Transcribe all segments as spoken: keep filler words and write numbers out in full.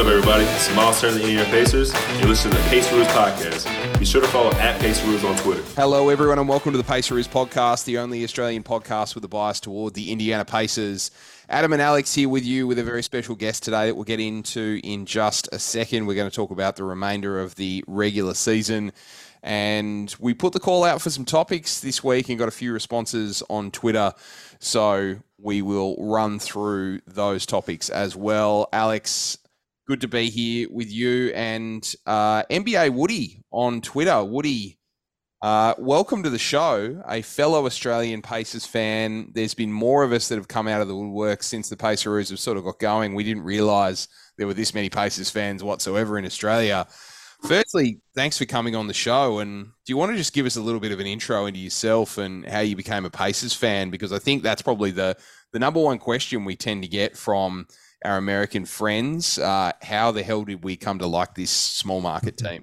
up, everybody? This is Miles Turner, the Indiana Pacers. You're listening to the Paceroos Podcast. Be sure to follow at Paceroos on Twitter. Hello, everyone, and welcome to the Paceroos Podcast, the only Australian podcast with a bias toward the Indiana Pacers. Adam and Alex here with you with a very special guest today that we'll get into in just a second. We're going to talk about the remainder of the regular season. And we put the call out for some topics this week and got a few responses on Twitter. So we will run through those topics as well. Alex, good to be here with you. And uh, N B A Woody on Twitter. Woody, uh, welcome to the show, a fellow Australian Pacers fan. There's been more of us that have come out of the woodwork since the Paceroos have sort of got going. We didn't realise there were this many Pacers fans whatsoever in Australia. Firstly, thanks for coming on the show. And do you want to just give us a little bit of an intro into yourself and how you became a Pacers fan? Because I think that's probably the, the number one question we tend to get from our American friends. Uh, how the hell did we come to like this small market team?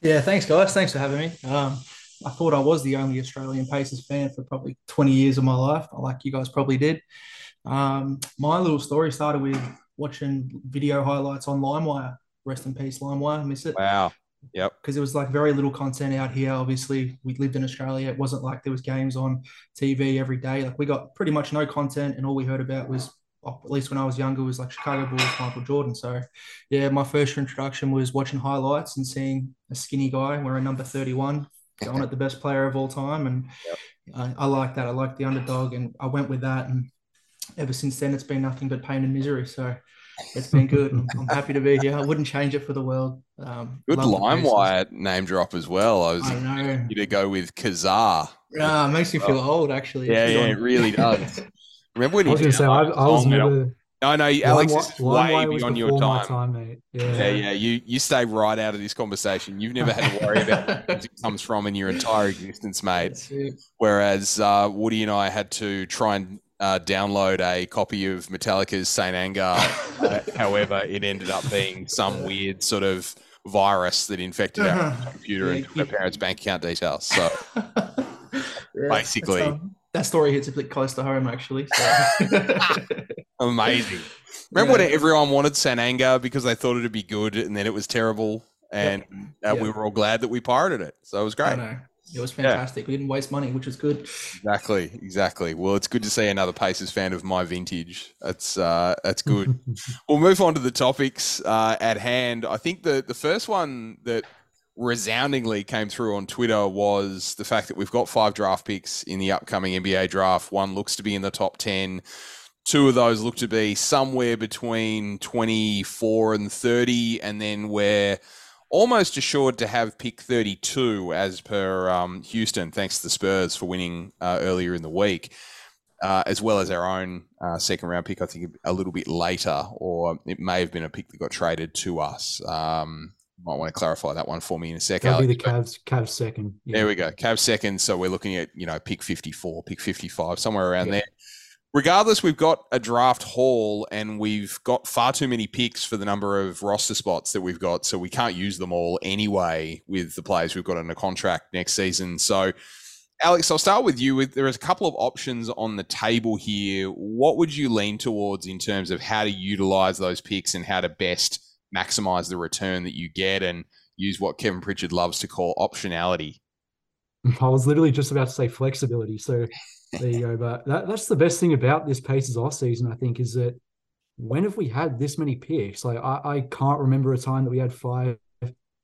Yeah, thanks, guys. Thanks for having me. Um, I thought I was the only Australian Pacers fan for probably twenty years of my life, like you guys probably did. Um, my little story started with watching video highlights on LimeWire. Rest in peace, LimeWire. Miss it. Wow. Yep. Because it was like very little content out here. Obviously, we lived in Australia. It wasn't like there was games on T V every day. Like we got pretty much no content, and all we heard about was, at least when I was younger, was like Chicago Bulls, Michael Jordan. So, yeah, my first introduction was watching highlights and seeing a skinny guy wearing number thirty-one going at the best player of all time, and yep. I, I like that. I like the underdog, and I went with that. And ever since then, it's been nothing but pain and misery. So. It's been good. I'm happy to be here. I wouldn't change it for the world. Um, good LimeWire name drop as well. I was I know. You to go with Kazar. Ah, it makes me feel old, actually. Yeah, yeah, it really does. Remember when I was going to say, I, I was never... No, no, Alex, Lime, this is way beyond your time. time mate. Yeah. yeah, yeah. You you stay right out of this conversation. You've never had to worry about where it comes from in your entire existence, mate. Whereas uh, Woody and I had to try and Uh, download a copy of Metallica's Saint Anger. Uh, however, it ended up being some weird sort of virus that infected uh-huh. our computer yeah, and yeah. my parents' bank account details. So yeah, basically, um, that story hits a bit close to home, actually. So. Amazing. Remember yeah. when everyone wanted Saint Anger because they thought it'd be good, and then it was terrible, and yep. uh, yep. we were all glad that we pirated it. So it was great. I know. It was fantastic. Yeah. We didn't waste money, which is good. Exactly, exactly. Well, it's good to see another Pacers fan of my vintage. That's uh, that's good. We'll move on to the topics uh, at hand. I think the, the first one that resoundingly came through on Twitter was the fact that we've got five draft picks in the upcoming N B A draft. One looks to be in the top ten. Two of those look to be somewhere between twenty-four and thirty, and then we're almost assured to have pick thirty-two as per um, Houston, thanks to the Spurs for winning uh, earlier in the week, uh, as well as our own uh, second round pick, I think a little bit later, or it may have been a pick that got traded to us. Um, might want to clarify that one for me in a second. That'll be the Cavs, Cavs second. Yeah. There we go. Cavs second. So we're looking at, you know, pick fifty-four, pick fifty-five, somewhere around yeah. there. Regardless, we've got a draft haul and we've got far too many picks for the number of roster spots that we've got, so we can't use them all anyway with the players we've got under contract next season. So, Alex, I'll start with you. There is a couple of options on the table here. What would you lean towards in terms of how to utilize those picks and how to best maximize the return that you get and use what Kevin Pritchard loves to call optionality? I was literally just about to say flexibility, so... There you go. But that, that's the best thing about this Pacers offseason, I think, is that when have we had this many picks? Like I, I can't remember a time that we had five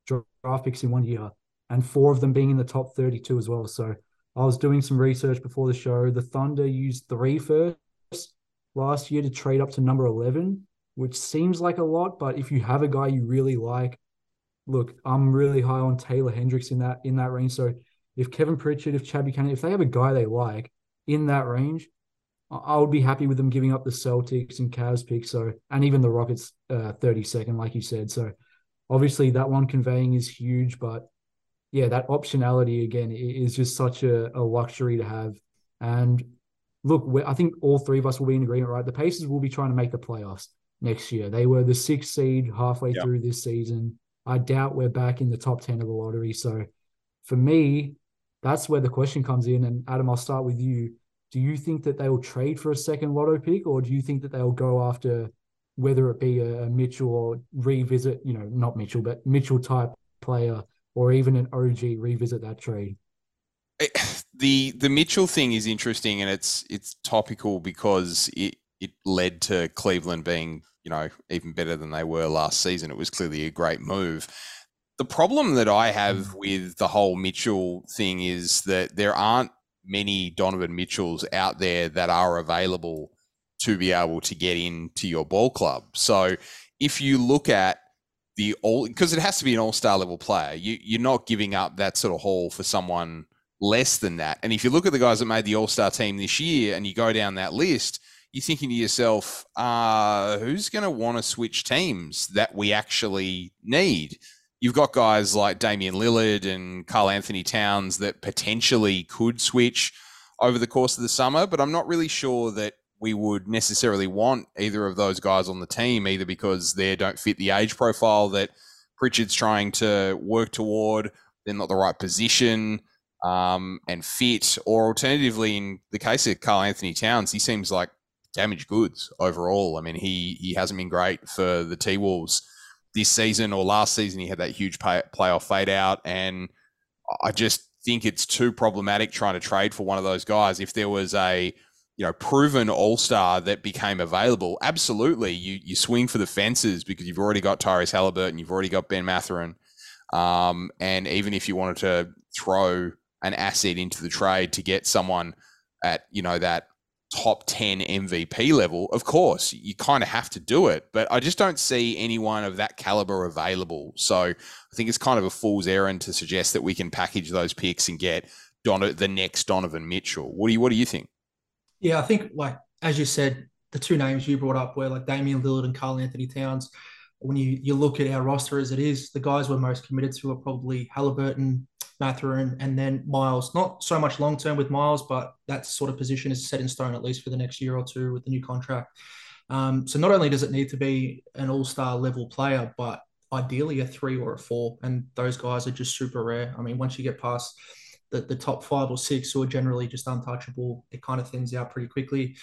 draft picks in one year and four of them being in the top thirty-two as well. So I was doing some research before the show. The Thunder used three firsts last year to trade up to number eleven, which seems like a lot, but if you have a guy you really like, look, I'm really high on Taylor Hendricks in that in that range. So if Kevin Pritchard, if Chad Buchanan, if they have a guy they like, in that range, I would be happy with them giving up the Celtics and Cavs pick, so and even the Rockets uh, thirty-second, like you said. So obviously that one conveying is huge, but yeah, that optionality again is just such a, a luxury to have. And look, I think all three of us will be in agreement, right? The Pacers will be trying to make the playoffs next year. They were the sixth seed halfway yep. through this season. I doubt we're back in the top ten of the lottery. So for me, that's where the question comes in. And Adam, I'll start with you. Do you think that they will trade for a second lotto pick, or do you think that they'll go after whether it be a Mitchell or revisit, you know, not Mitchell, but Mitchell-type player, or even an O G revisit that trade? The the Mitchell thing is interesting, and it's it's topical because it, it led to Cleveland being, you know, even better than they were last season. It was clearly a great move. The problem that I have with the whole Mitchell thing is that there aren't many Donovan Mitchells out there that are available to be able to get into your ball club. So if you look at the all, because it has to be an all-star level player, you, you're not giving up that sort of haul for someone less than that. And if you look at the guys that made the all-star team this year and you go down that list, you're thinking to yourself, uh, who's going to want to switch teams that we actually need? You've got guys like Damian Lillard and Karl-Anthony Towns that potentially could switch over the course of the summer, but I'm not really sure that we would necessarily want either of those guys on the team, either because they don't fit the age profile that Pritchard's trying to work toward, they're not the right position um, and fit, or alternatively, in the case of Karl-Anthony Towns, he seems like damaged goods overall. I mean, he, he hasn't been great for the T-Wolves this season, or last season he had that huge pay, playoff fade out, and I just think it's too problematic trying to trade for one of those guys. If there was a, you know, proven all-star that became available, absolutely you you swing for the fences, because you've already got Tyrese Halliburton, you've already got Ben Matherin, um, and even if you wanted to throw an asset into the trade to get someone at, you know, that top ten M V P level, of course you kind of have to do it, but I just don't see anyone of that caliber available. So I think it's kind of a fool's errand to suggest that we can package those picks and get Don- the next Donovan Mitchell. What do you, what do you think? Yeah, I think, like, as you said, the two names you brought up were like Damian Lillard and Karl-Anthony Towns. When you, you look at our roster as it is, the guys we're most committed to are probably Halliburton, Matherin, and then Miles. Not so much long-term with Miles, but that sort of position is set in stone, at least for the next year or two with the new contract. Um, so not only does it need to be an all-star level player, but ideally a three or a four. And those guys are just super rare. I mean, once you get past the, the top five or six, who are generally just untouchable, it kind of thins out pretty quickly.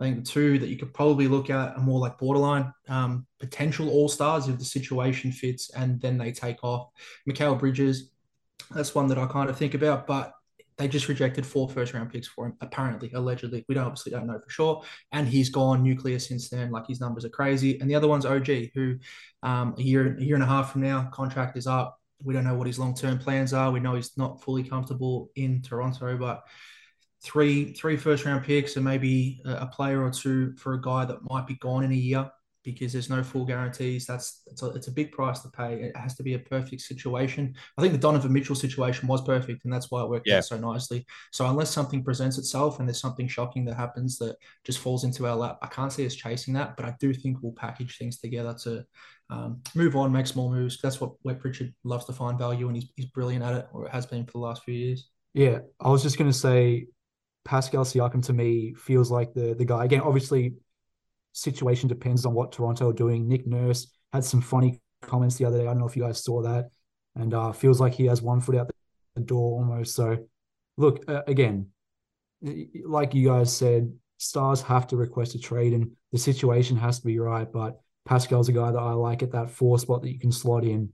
I think the two that you could probably look at are more like borderline um, potential all-stars if the situation fits and then they take off. Mikael Bridges, that's one that I kind of think about, but they just rejected four first-round picks for him, apparently, allegedly. We don't, obviously don't know for sure. And he's gone nuclear since then. Like, his numbers are crazy. And the other one's O G, who um, a year, a year and a half from now, contract is up. We don't know what his long-term plans are. We know he's not fully comfortable in Toronto, but three three first-round picks and maybe a player or two for a guy that might be gone in a year, because there's no full guarantees. That's it's a, it's a big price to pay. It has to be a perfect situation. I think the Donovan Mitchell situation was perfect, and that's why it worked yeah. out so nicely. So unless something presents itself and there's something shocking that happens that just falls into our lap, I can't see us chasing that, but I do think we'll package things together to um, move on, make small moves. That's what where Pritchard loves to find value, and he's, he's brilliant at it, or has been for the last few years. Yeah, I was just going to say Pascal Siakam to me feels like the the guy. Again, obviously, situation depends on what Toronto are doing. Nick Nurse had some funny comments the other day. I don't know if you guys saw that, and uh, feels like he has one foot out the door almost. So look, uh, again, like you guys said, stars have to request a trade and the situation has to be right. But Pascal's a guy that I like at that four spot that you can slot in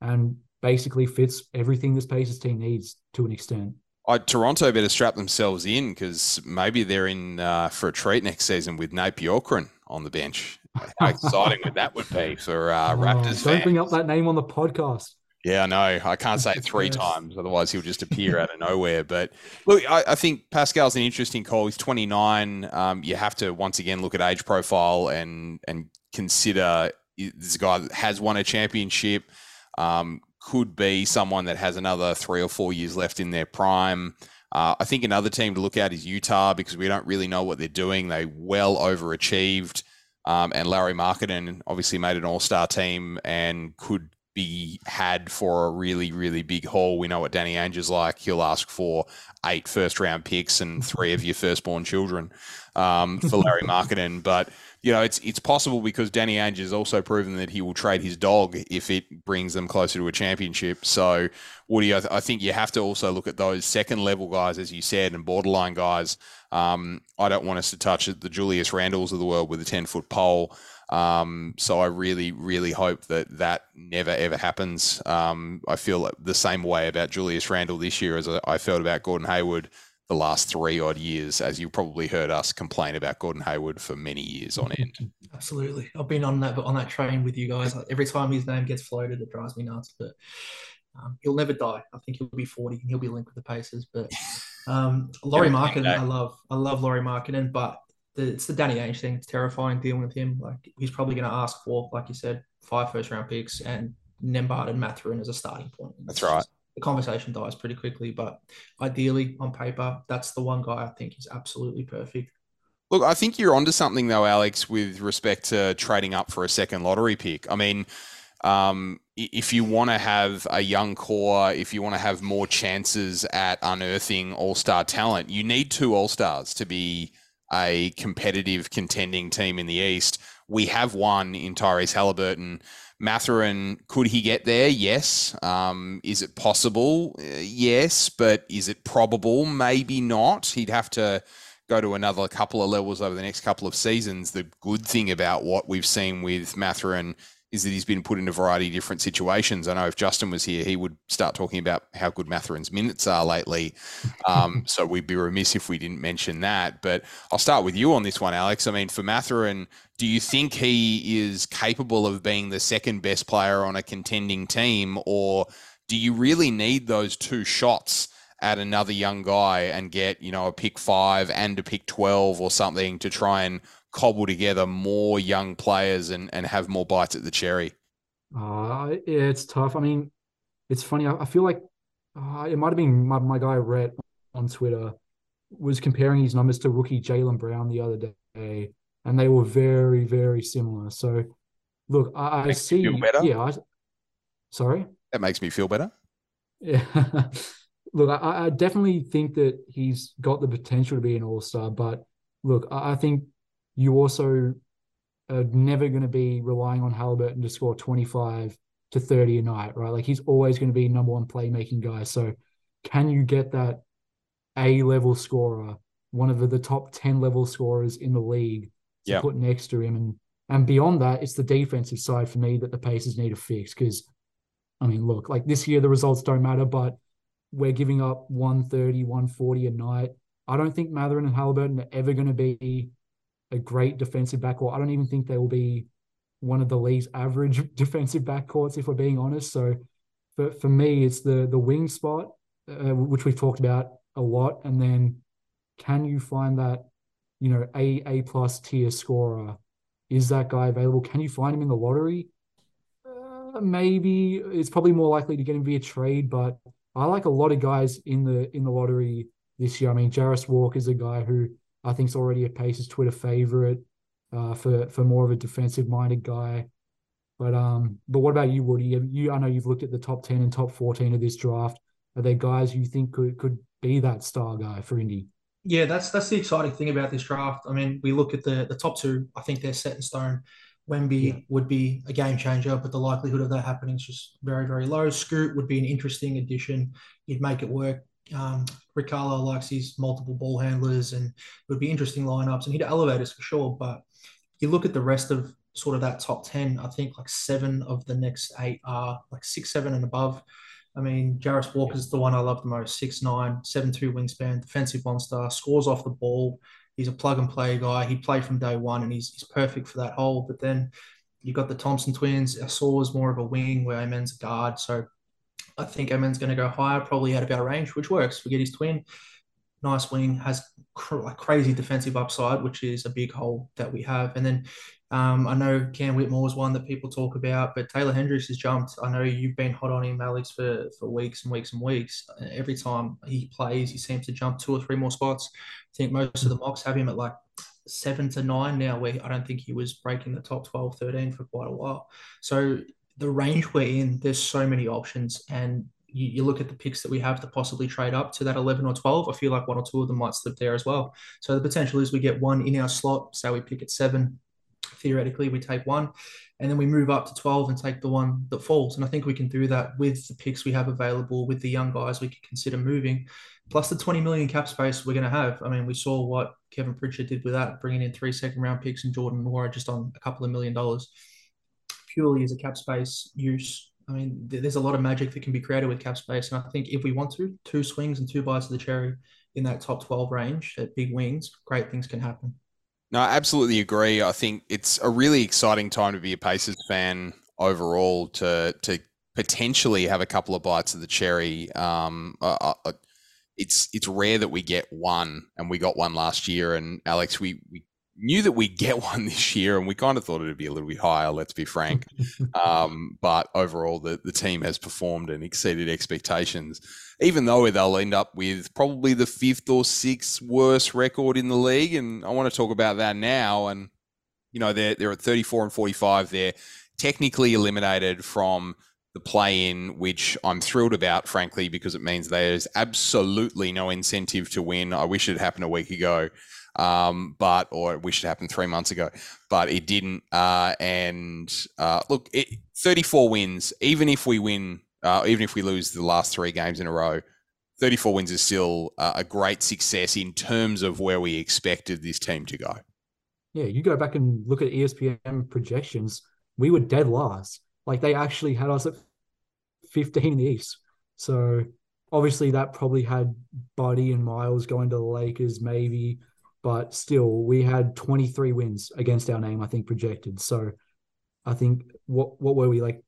and basically fits everything this Pacers team needs to an extent. I, Toronto better strap themselves in, because maybe they're in uh, for a treat next season with Nate Bjorkgren on the bench. How exciting would that would be for uh, Raptors oh, don't fans. Don't bring up that name on the podcast. Yeah, I know. I can't say it three yes. times. Otherwise, he'll just appear out of nowhere. But look, I, I think Pascal's an interesting call. He's twenty-nine. Um, you have to, once again, look at age profile and, and consider this guy has won a championship. Um, could be someone that has another three or four years left in their prime. Uh, I think another team to look at is Utah, because we don't really know what they're doing. They well overachieved. Um, and Lauri Markkanen obviously made an all-star team and could be had for a really, really big haul. We know what Danny Ainge is like. He'll ask for eight first-round picks and three of your firstborn children. um, for Lauri Markkanen. But, you know, it's it's possible because Danny Ainge has also proven that he will trade his dog if it brings them closer to a championship. So, Woody, I, th- I think you have to also look at those second-level guys, as you said, and borderline guys. Um, I don't want us to touch the Julius Randles of the world with a ten-foot pole. Um, so I really, really hope that that never, ever happens. Um, I feel the same way about Julius Randle this year as I felt about Gordon Hayward the last three odd years, as you probably heard us complain about Gordon Hayward for many years on end. Absolutely. I've been on that, on that train with you guys. Like, every time his name gets floated, it drives me nuts, but um, he'll never die. I think he'll be forty and he'll be linked with the Pacers, but um, Lauri Markkanen, I love, I love Lauri Markkanen, but The, it's the Danny Ainge thing. It's terrifying dealing with him. Like, he's probably going to ask for, like you said, five first-round picks and Nembhard and Matherin as a starting point. That's it's right. Just, the conversation dies pretty quickly, but ideally, on paper, that's the one guy I think is absolutely perfect. Look, I think you're onto something, though, Alex, with respect to trading up for a second lottery pick. I mean, um, if you want to have a young core, if you want to have more chances at unearthing all-star talent, you need two all-stars to be a competitive contending team in the East. We have one in Tyrese Halliburton. Matherin, could he get there? Yes. Um, is it possible? Uh, yes. But is it probable? Maybe not. He'd have to go to another couple of levels over the next couple of seasons. The good thing about what we've seen with Matherin is that he's been put in a variety of different situations. I know if Justin was here, he would start talking about how good Matherin's minutes are lately. Um, so we'd be remiss if we didn't mention that. But I'll start with you on this one, Alex. I mean, for Matherin, do you think he is capable of being the second best player on a contending team, or do you really need those two shots at another young guy and get, you know, a pick five and a pick twelve or something to try and cobble together more young players and, and have more bites at the cherry? Uh, it's tough. I mean, it's funny. I, I feel like uh, it might have been my, my guy Rhett on Twitter was comparing his numbers to rookie Jaylen Brown the other day, and they were very, very similar. So, look, I, I see. Yeah. I, sorry? That makes me feel better. Yeah. Look, I, I definitely think that he's got the potential to be an all-star, but look, I, I think you also are never going to be relying on Halliburton to score twenty-five to thirty a night, right? Like, he's always going to be number one playmaking guy. So can you get that A-level scorer, one of the, the top ten level scorers in the league, to yeah. put next to him? And and beyond that, it's the defensive side for me that the Pacers need to fix because, I mean, look, like this year the results don't matter, but we're giving up one thirty, one forty a night. I don't think Matherin and Halliburton are ever going to be a great defensive backcourt. I don't even think they will be one of the league's average defensive backcourts, if we're being honest. So for, for me, it's the, the wing spot, uh, which we've talked about a lot. And then can you find that, you know, A, A plus tier scorer? Is that guy available? Can you find him in the lottery? Uh, maybe. It's probably more likely to get him via trade, but I like a lot of guys in the, in the lottery this year. I mean, Jarvis Walker is a guy who I think it's already a Pacers Twitter favorite uh, for for more of a defensive minded guy, but um, but what about you, Woody? You I know you've looked at the top ten and top fourteen of this draft. Are there guys you think could could be that star guy for Indy? Yeah, that's that's the exciting thing about this draft. I mean, we look at the the top two. I think they're set in stone. Wemby yeah. would be a game changer, but the likelihood of that happening is just very very low. Scoot would be an interesting addition. You'd make it work. Um, Rick Carlisle likes his multiple ball handlers and it would be interesting lineups and he'd elevate us for sure. But you look at the rest of sort of that top ten, I think like seven of the next eight are like six, seven and above. I mean, Jarvis Walker's the one I love the most, six, nine, seven, two wingspan, defensive monster, scores off the ball. He's a plug and play guy. He played from day one and he's, he's perfect for that hole. But then you've got the Thompson twins. Asa's more of a wing where Amen's a guard. So I think Eman's going to go higher, probably out of our range, which works. We get his twin. Nice wing, has cr- like crazy defensive upside, which is a big hole that we have. And then um, I know Cam Whitmore is one that people talk about, but Taylor Hendricks has jumped. I know you've been hot on him, Alex, for, for weeks and weeks and weeks. Every time he plays, he seems to jump two or three more spots. I think most of the mocks have him at like seven to nine now, where I don't think he was breaking the top twelve, thirteen for quite a while. So the range we're in, there's so many options and you, you look at the picks that we have to possibly trade up to that eleven or twelve, I feel like one or two of them might slip there as well. So the potential is we get one in our slot, say we pick at seven, theoretically we take one, and then we move up to twelve and take the one that falls. And I think we can do that with the picks we have available, with the young guys we could consider moving, plus the twenty million cap space we're going to have. I mean, we saw what Kevin Pritchard did with that, bringing in three second round picks and Jordan Noir just on a couple of million dollars purely as a cap space use. I mean, there's a lot of magic that can be created with cap space. And I think if we want to, two swings and two bites of the cherry in that top twelve range at big wings, great things can happen. No, I absolutely agree. I think it's a really exciting time to be a Pacers fan overall, to to potentially have a couple of bites of the cherry. Um, uh, uh, it's it's rare that we get one, and we got one last year. And Alex, we, we knew that we'd get one this year, and we kind of thought it'd be a little bit higher, let's be frank. um, but overall, the, the team has performed and exceeded expectations, even though they'll end up with probably the fifth or sixth worst record in the league. And I want to talk about that now. And, you know, they're, they're at thirty-four and forty-five. They're technically eliminated from the play-in, which I'm thrilled about, frankly, because it means there's absolutely no incentive to win. I wish it happened a week ago. Um, but, or I wish it happened three months ago, but it didn't. Uh, and, uh, look, it, thirty-four wins, even if we win, uh, even if we lose the last three games in a row, thirty-four wins is still uh, a great success in terms of where we expected this team to go. Yeah. You go back and look at E S P N projections. We were dead last. Like, they actually had us at fifteen in the East. So obviously that probably had Buddy and Miles going to the Lakers, maybe. But still, we had twenty-three wins against our name, I think, projected. So I think, what what were we, like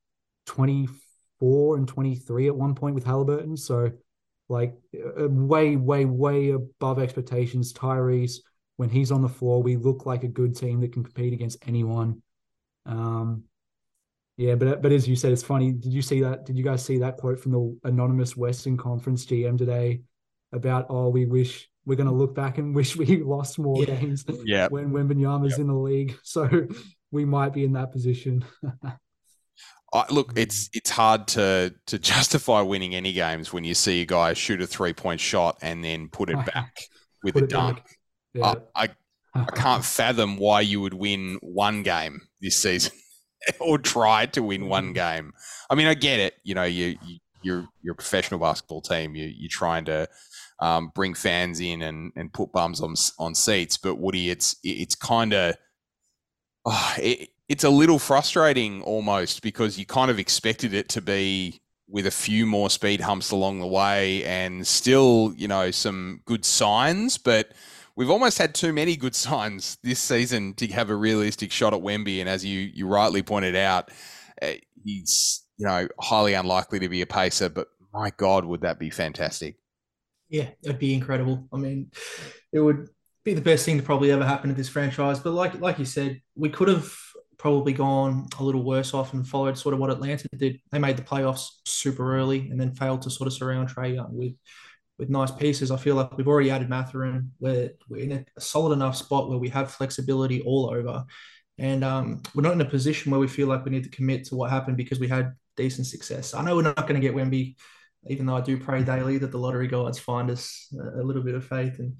twenty-four and twenty-three at one point with Halliburton? So, like, way, way, way above expectations. Tyrese, when he's on the floor, we look like a good team that can compete against anyone. Um, yeah, but but as you said, it's funny. Did you see that? Did you guys see that quote from the anonymous Western Conference G M today about, oh, we wish... we're going to look back and wish we lost more yeah. games yeah. when Wembanyama's yep. in the league. So we might be in that position. uh, look, it's it's hard to to justify winning any games when you see a guy shoot a three-point shot and then put it back with put a dunk. Yeah. Uh, I, I can't fathom why you would win one game this season or try to win one game. I mean, I get it. You know, you, you, you're, you're a professional basketball team. You, you're trying to... Um, bring fans in and, and put bums on on seats. But Woody, it's it's kind of oh, it, it's a little frustrating almost, because you kind of expected it to be with a few more speed humps along the way, and still, you know, some good signs. But we've almost had too many good signs this season to have a realistic shot at Wemby. And as you you rightly pointed out, uh, he's, you know, highly unlikely to be a Pacer. But my God, would that be fantastic? Yeah, it'd be incredible. I mean, it would be the best thing to probably ever happen to this franchise. But like like you said, we could have probably gone a little worse off and followed sort of what Atlanta did. They made the playoffs super early and then failed to sort of surround Trae Young with, with nice pieces. I feel like we've already added Matherin. We're, we're in a solid enough spot where we have flexibility all over. And um, we're not in a position where we feel like we need to commit to what happened because we had decent success. I know we're not going to get Wemby, even though I do pray daily that the lottery gods find us a little bit of faith and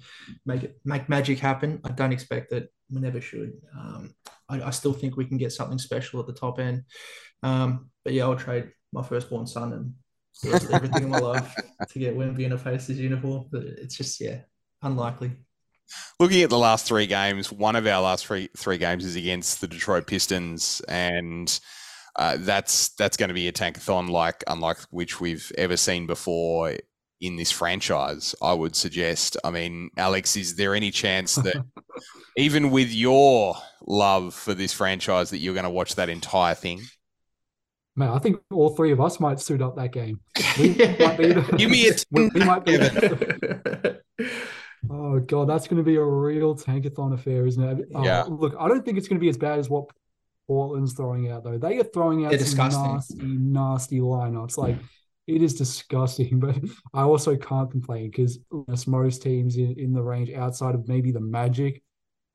make it make magic happen. I don't expect it. We never should. Um, I, I still think we can get something special at the top end. Um, but yeah, I'll trade my firstborn son and the rest of everything in my life to get Wemby in a Pacers uniform. But it's just, yeah, unlikely. Looking at the last three games, one of our last three three games is against the Detroit Pistons, and Uh, that's that's going to be a tankathon like unlike which we've ever seen before in this franchise, I would suggest. I mean, Alex, is there any chance that even with your love for this franchise that you're going to watch that entire thing? Man, I think all three of us might suit up that game. We might be the, Give me a we, we might be the, Oh, God, that's going to be a real tankathon affair, isn't it? Oh, yeah. Look, I don't think it's going to be as bad as what Portland's throwing out, though. They are throwing out They're some disgusting. nasty, nasty lineups. Like, it is disgusting, but I also can't complain because most teams in, in the range outside of maybe the Magic,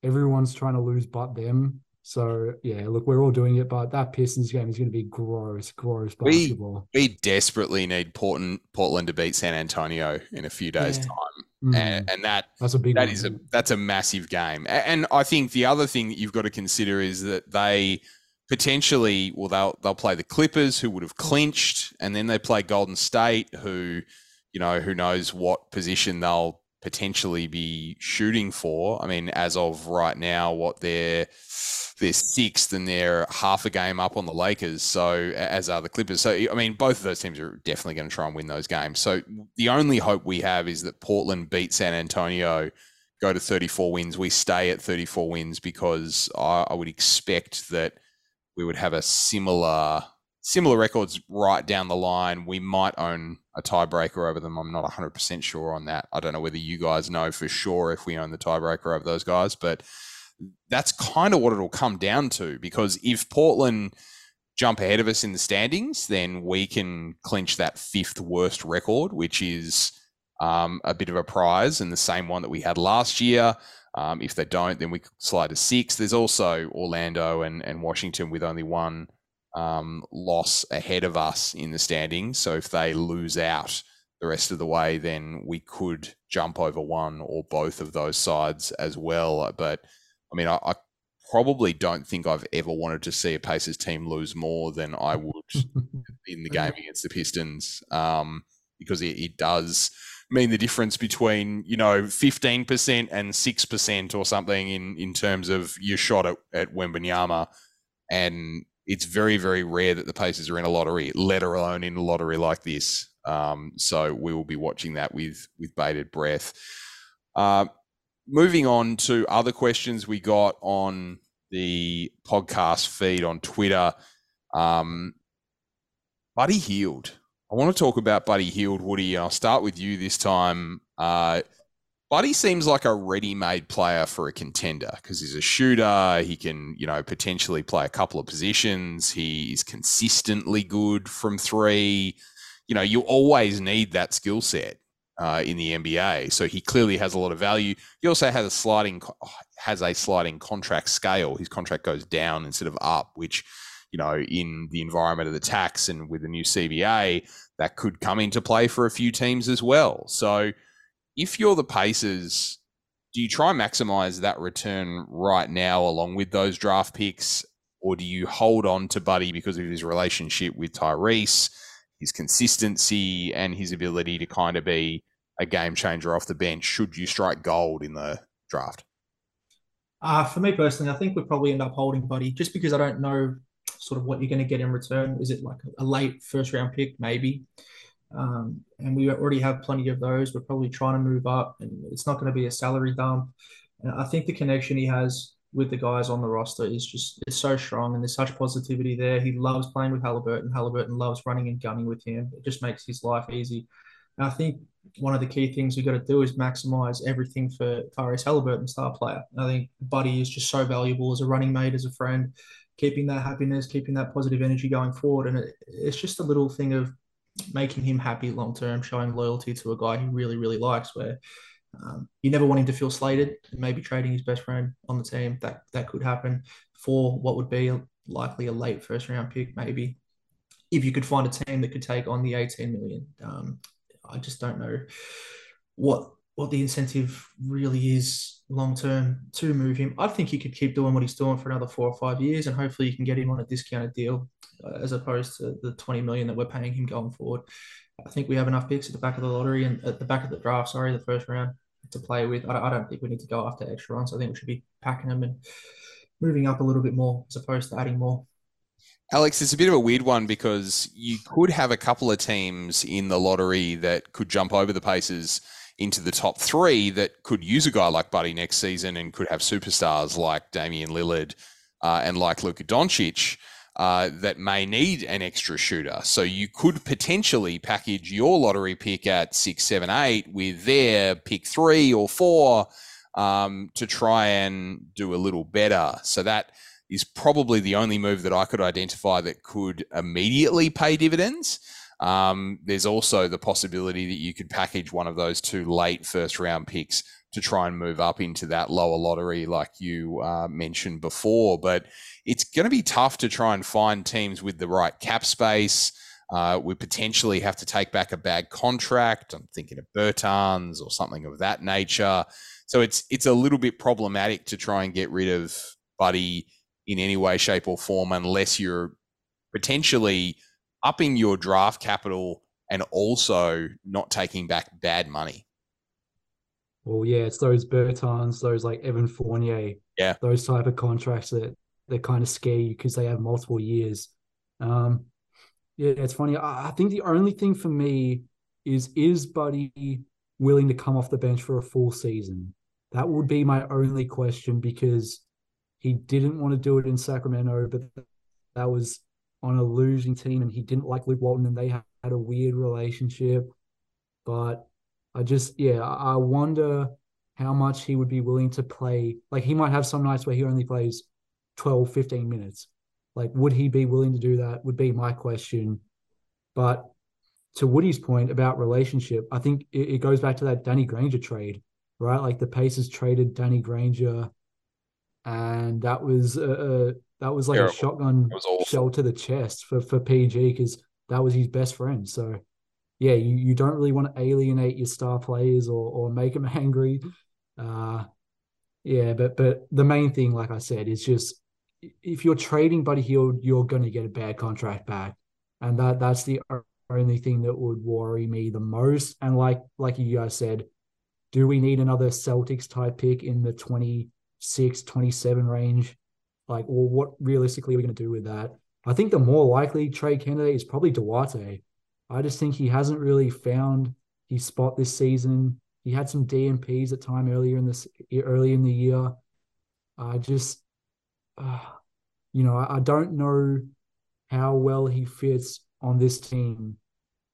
everyone's trying to lose but them. So, yeah, look, we're all doing it, but that Pistons game is going to be gross, gross basketball. We, we desperately need Portland, Portland to beat San Antonio in a few days' yeah. time. Mm. And, and that that's a big that is a that's a massive game. And I think the other thing that you've got to consider is that they potentially, well, they'll they'll play the Clippers, who would have clinched, and then they play Golden State, who, you know, who knows what position they'll potentially be shooting for. I mean, as of right now, what they're they're sixth and they're half a game up on the Lakers, so as are the Clippers. So, I mean, both of those teams are definitely going to try and win those games. So the only hope we have is that Portland beat San Antonio, go to thirty-four wins. We stay at thirty-four wins, because I, I would expect that we would have a similar similar records right down the line. We might own a tiebreaker over them. I'm not one hundred percent sure on that. I don't know whether you guys know for sure if we own the tiebreaker over those guys, but that's kind of what it'll come down to, because if Portland jump ahead of us in the standings, then we can clinch that fifth worst record, which is um, a bit of a prize, and the same one that we had last year. Um, if they don't, then we could slide to six. There's also Orlando and, and Washington with only one um, loss ahead of us in the standings. So if they lose out the rest of the way, then we could jump over one or both of those sides as well. But I mean, I, I probably don't think I've ever wanted to see a Pacers team lose more than I would in the game against the Pistons, um, because it, it does mean the difference between, you know, fifteen percent and six percent or something in, in terms of your shot at, at Wembanyama. And it's very, very rare that the Pacers are in a lottery, let alone in a lottery like this. Um, so we will be watching that with, with bated breath. Uh, Moving on to other questions we got on the podcast feed on Twitter. Um, Buddy Hield. I want to talk about Buddy Hield, Woody. I'll start with you this time. Uh, Buddy seems like a ready-made player for a contender, because he's a shooter. He can, you know, potentially play a couple of positions. He's consistently good from three. You know, you always need that skill set Uh, in the N B A, so he clearly has a lot of value. He also has a sliding has a sliding contract scale. His contract goes down instead of up, which, you know, in the environment of the tax and with the new C B A, that could come into play for a few teams as well. So if you're the Pacers, do you try and maximize that return right now along with those draft picks, or do you hold on to Buddy because of his relationship with Tyrese, his consistency, and his ability to kind of be a game changer off the bench should you strike gold in the draft? Uh, for me personally, I think we'd probably end up holding Buddy, just because I don't know sort of what you're going to get in return. Is it like a late first round pick? Maybe. Um, and we already have plenty of those. We're probably trying to move up, and it's not going to be a salary dump. And I think the connection he has with the guys on the roster is just, it's so strong, and there's such positivity there. He loves playing with Halliburton. Halliburton loves running and gunning with him. It just makes his life easy. And I think one of the key things we've got to do is maximize everything for Tyrese Halliburton, star player. I think Buddy is just so valuable as a running mate, as a friend, keeping that happiness, keeping that positive energy going forward. And it, it's just a little thing of making him happy long-term, showing loyalty to a guy he really, really likes, where Um, you never want him to feel slighted, and maybe trading his best friend on the team. That that could happen for what would be likely a late first round pick, maybe, if you could find a team that could take on the eighteen million. Um, I just don't know what what the incentive really is long term to move him. I think he could keep doing what he's doing for another four or five years, and hopefully you can get him on a discounted deal uh, as opposed to the twenty million that we're paying him going forward. I think we have enough picks at the back of the lottery and at the back of the draft, sorry, the first round, to play with. I don't think we need to go after extra runs. I think we should be packing them and moving up a little bit more as opposed to adding more. Alex, it's a bit of a weird one, because you could have a couple of teams in the lottery that could jump over the Pacers into the top three that could use a guy like Buddy next season and could have superstars like Damian Lillard uh, and like Luka Doncic uh, that may need an extra shooter. So you could potentially package your lottery pick at six, seven, eight with their pick three or four um, to try and do a little better. So that is probably the only move that I could identify that could immediately pay dividends. Um, there's also the possibility that you could package one of those two late first round picks to try and move up into that lower lottery like you uh, mentioned before. But it's going to be tough to try and find teams with the right cap space. Uh, we potentially have to take back a bad contract. I'm thinking of Bertans or something of that nature. So it's it's a little bit problematic to try and get rid of Buddy in any way, shape or form, unless you're potentially upping your draft capital and also not taking back bad money. Well, yeah, it's those Bertans, those like Evan Fournier, yeah, those type of contracts that they kind of scare you because they have multiple years. Um, yeah, it's funny. I, I think the only thing for me is, is Buddy willing to come off the bench for a full season? That would be my only question, because he didn't want to do it in Sacramento, but that was on a losing team and he didn't like Luke Walton and they had a weird relationship. But I just, yeah, I wonder how much he would be willing to play. Like, he might have some nights where he only plays twelve, fifteen minutes. Like, would he be willing to do that would be my question. But to Woody's point about relationship, I think it, it goes back to that Danny Granger trade, right? Like, the Pacers traded Danny Granger and that was a, a That was like Terrible. a shotgun shell to the chest for, for P G, because that was his best friend. So, yeah, you, you don't really want to alienate your star players or or make them angry. Uh, yeah, but but the main thing, like I said, is just if you're trading Buddy Hield, you're going to get a bad contract back. And that that's the only thing that would worry me the most. And like like you guys said, do we need another Celtics-type pick in the twenty-six, twenty-seven range? Like, well, what realistically are we going to do with that? I think the more likely trade candidate is probably Duarte. I just think he hasn't really found his spot this season. He had some D N Ps at time earlier in this early in the year. I just, uh, you know, I, I don't know how well he fits on this team,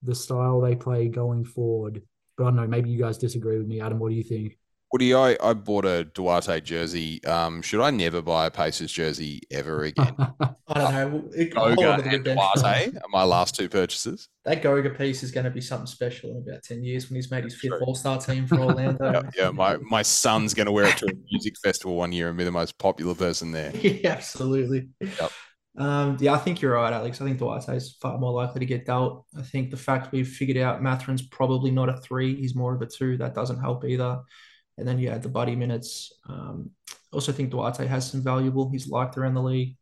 the style they play going forward. But I don't know. Maybe you guys disagree with me, Adam. What do you think? Woody, I, I bought a Duarte jersey. Um, should I never buy a Pacers jersey ever again? I don't know. It, Goga and Duarte are my last two purchases. That Goga piece is going to be something special in about ten years when he's made his fifth True. All-Star team for Orlando. yeah, yeah, my my son's going to wear it to a music festival one year and be the most popular person there. Yeah, absolutely. Yep. Um, yeah, I think you're right, Alex. I think Duarte is far more likely to get dealt. I think the fact we've figured out Matherin's probably not a three. He's more of a two. That doesn't help either. And then you add the Buddy minutes. Um, also think Duarte has some valuable. He's liked around the league.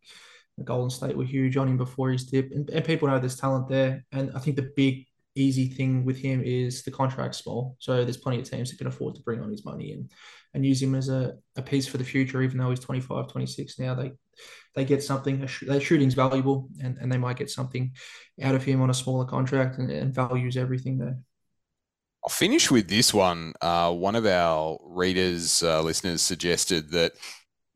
The Golden State were huge on him before his dip. And, and people know there's talent there. And I think the big easy thing with him is the contract's small. So there's plenty of teams that can afford to bring on his money and, and use him as a, a piece for the future, even though he's twenty-five, twenty-six now. They they get something. Their shooting's valuable, and, and they might get something out of him on a smaller contract, and, and values everything there. I'll finish with this one. Uh, one of our readers, uh, listeners, suggested that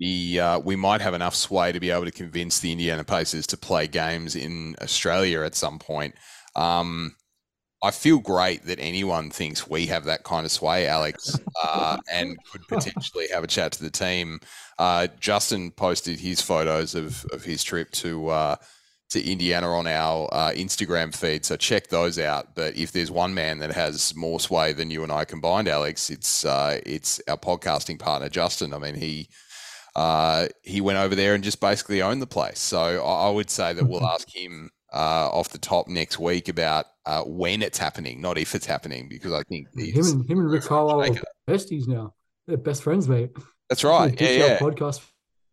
the, uh, we might have enough sway to be able to convince the Indiana Pacers to play games in Australia at some point. Um, I feel great that anyone thinks we have that kind of sway, Alex, uh, and could potentially have a chat to the team. Uh, Justin posted his photos of, of his trip to uh, to Indiana on our uh, Instagram feed. So check those out. But if there's one man that has more sway than you and I combined, Alex, it's uh, it's our podcasting partner, Justin. I mean, he uh, he went over there and just basically owned the place. So I, I would say that we'll ask him uh, off the top next week about uh, when it's happening, not if it's happening, because I think him and, him and Rick Carlisle are besties now. They're best friends, mate. That's right. Yeah, yeah. Podcast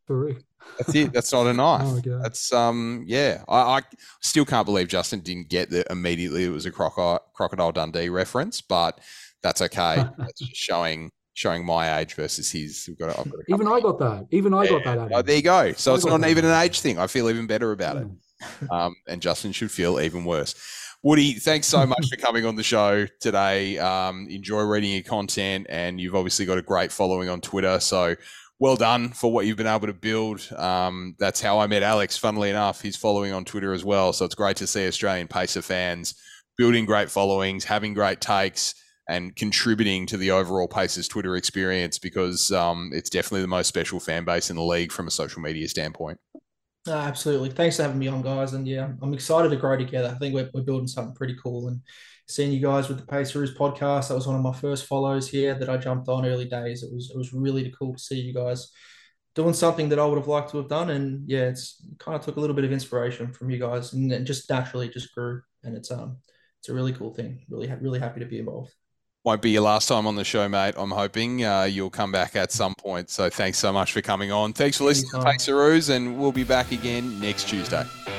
for Rick. That's it. That's not a knife. Oh, okay. That's um. Yeah, I, I still can't believe Justin didn't get that immediately. It was a croco- Crocodile Dundee reference, but that's okay. That's just showing showing my age versus his. We've got, I've got even I got that. Even I yeah. got that. Adam. Oh, there you go. So I it's not that. even an age thing. I feel even better about mm. it. Um, and Justin should feel even worse. Woody, thanks so much for coming on the show today. Um, enjoy reading your content, and you've obviously got a great following on Twitter. So. Well done for what you've been able to build. Um, that's how I met Alex. Funnily enough, he's following on Twitter as well. So it's great to see Australian Pacer fans building great followings, having great takes, and contributing to the overall Pacers Twitter experience, because um, it's definitely the most special fan base in the league from a social media standpoint. No, absolutely. Thanks for having me on, guys. And yeah, I'm excited to grow together. I think we're, we're building something pretty cool. And seeing you guys with the Paceroos podcast, that was one of my first follows here that I jumped on early days. It was it was really cool to see you guys doing something that I would have liked to have done. And yeah, it's kind of took a little bit of inspiration from you guys, and it just naturally just grew. And it's um it's a really cool thing. Really, really happy to be involved. Won't be your last time on the show, mate. I'm hoping uh, you'll come back at some point. So thanks so much for coming on. Thanks for listening to Paceroos, and we'll be back again next Tuesday.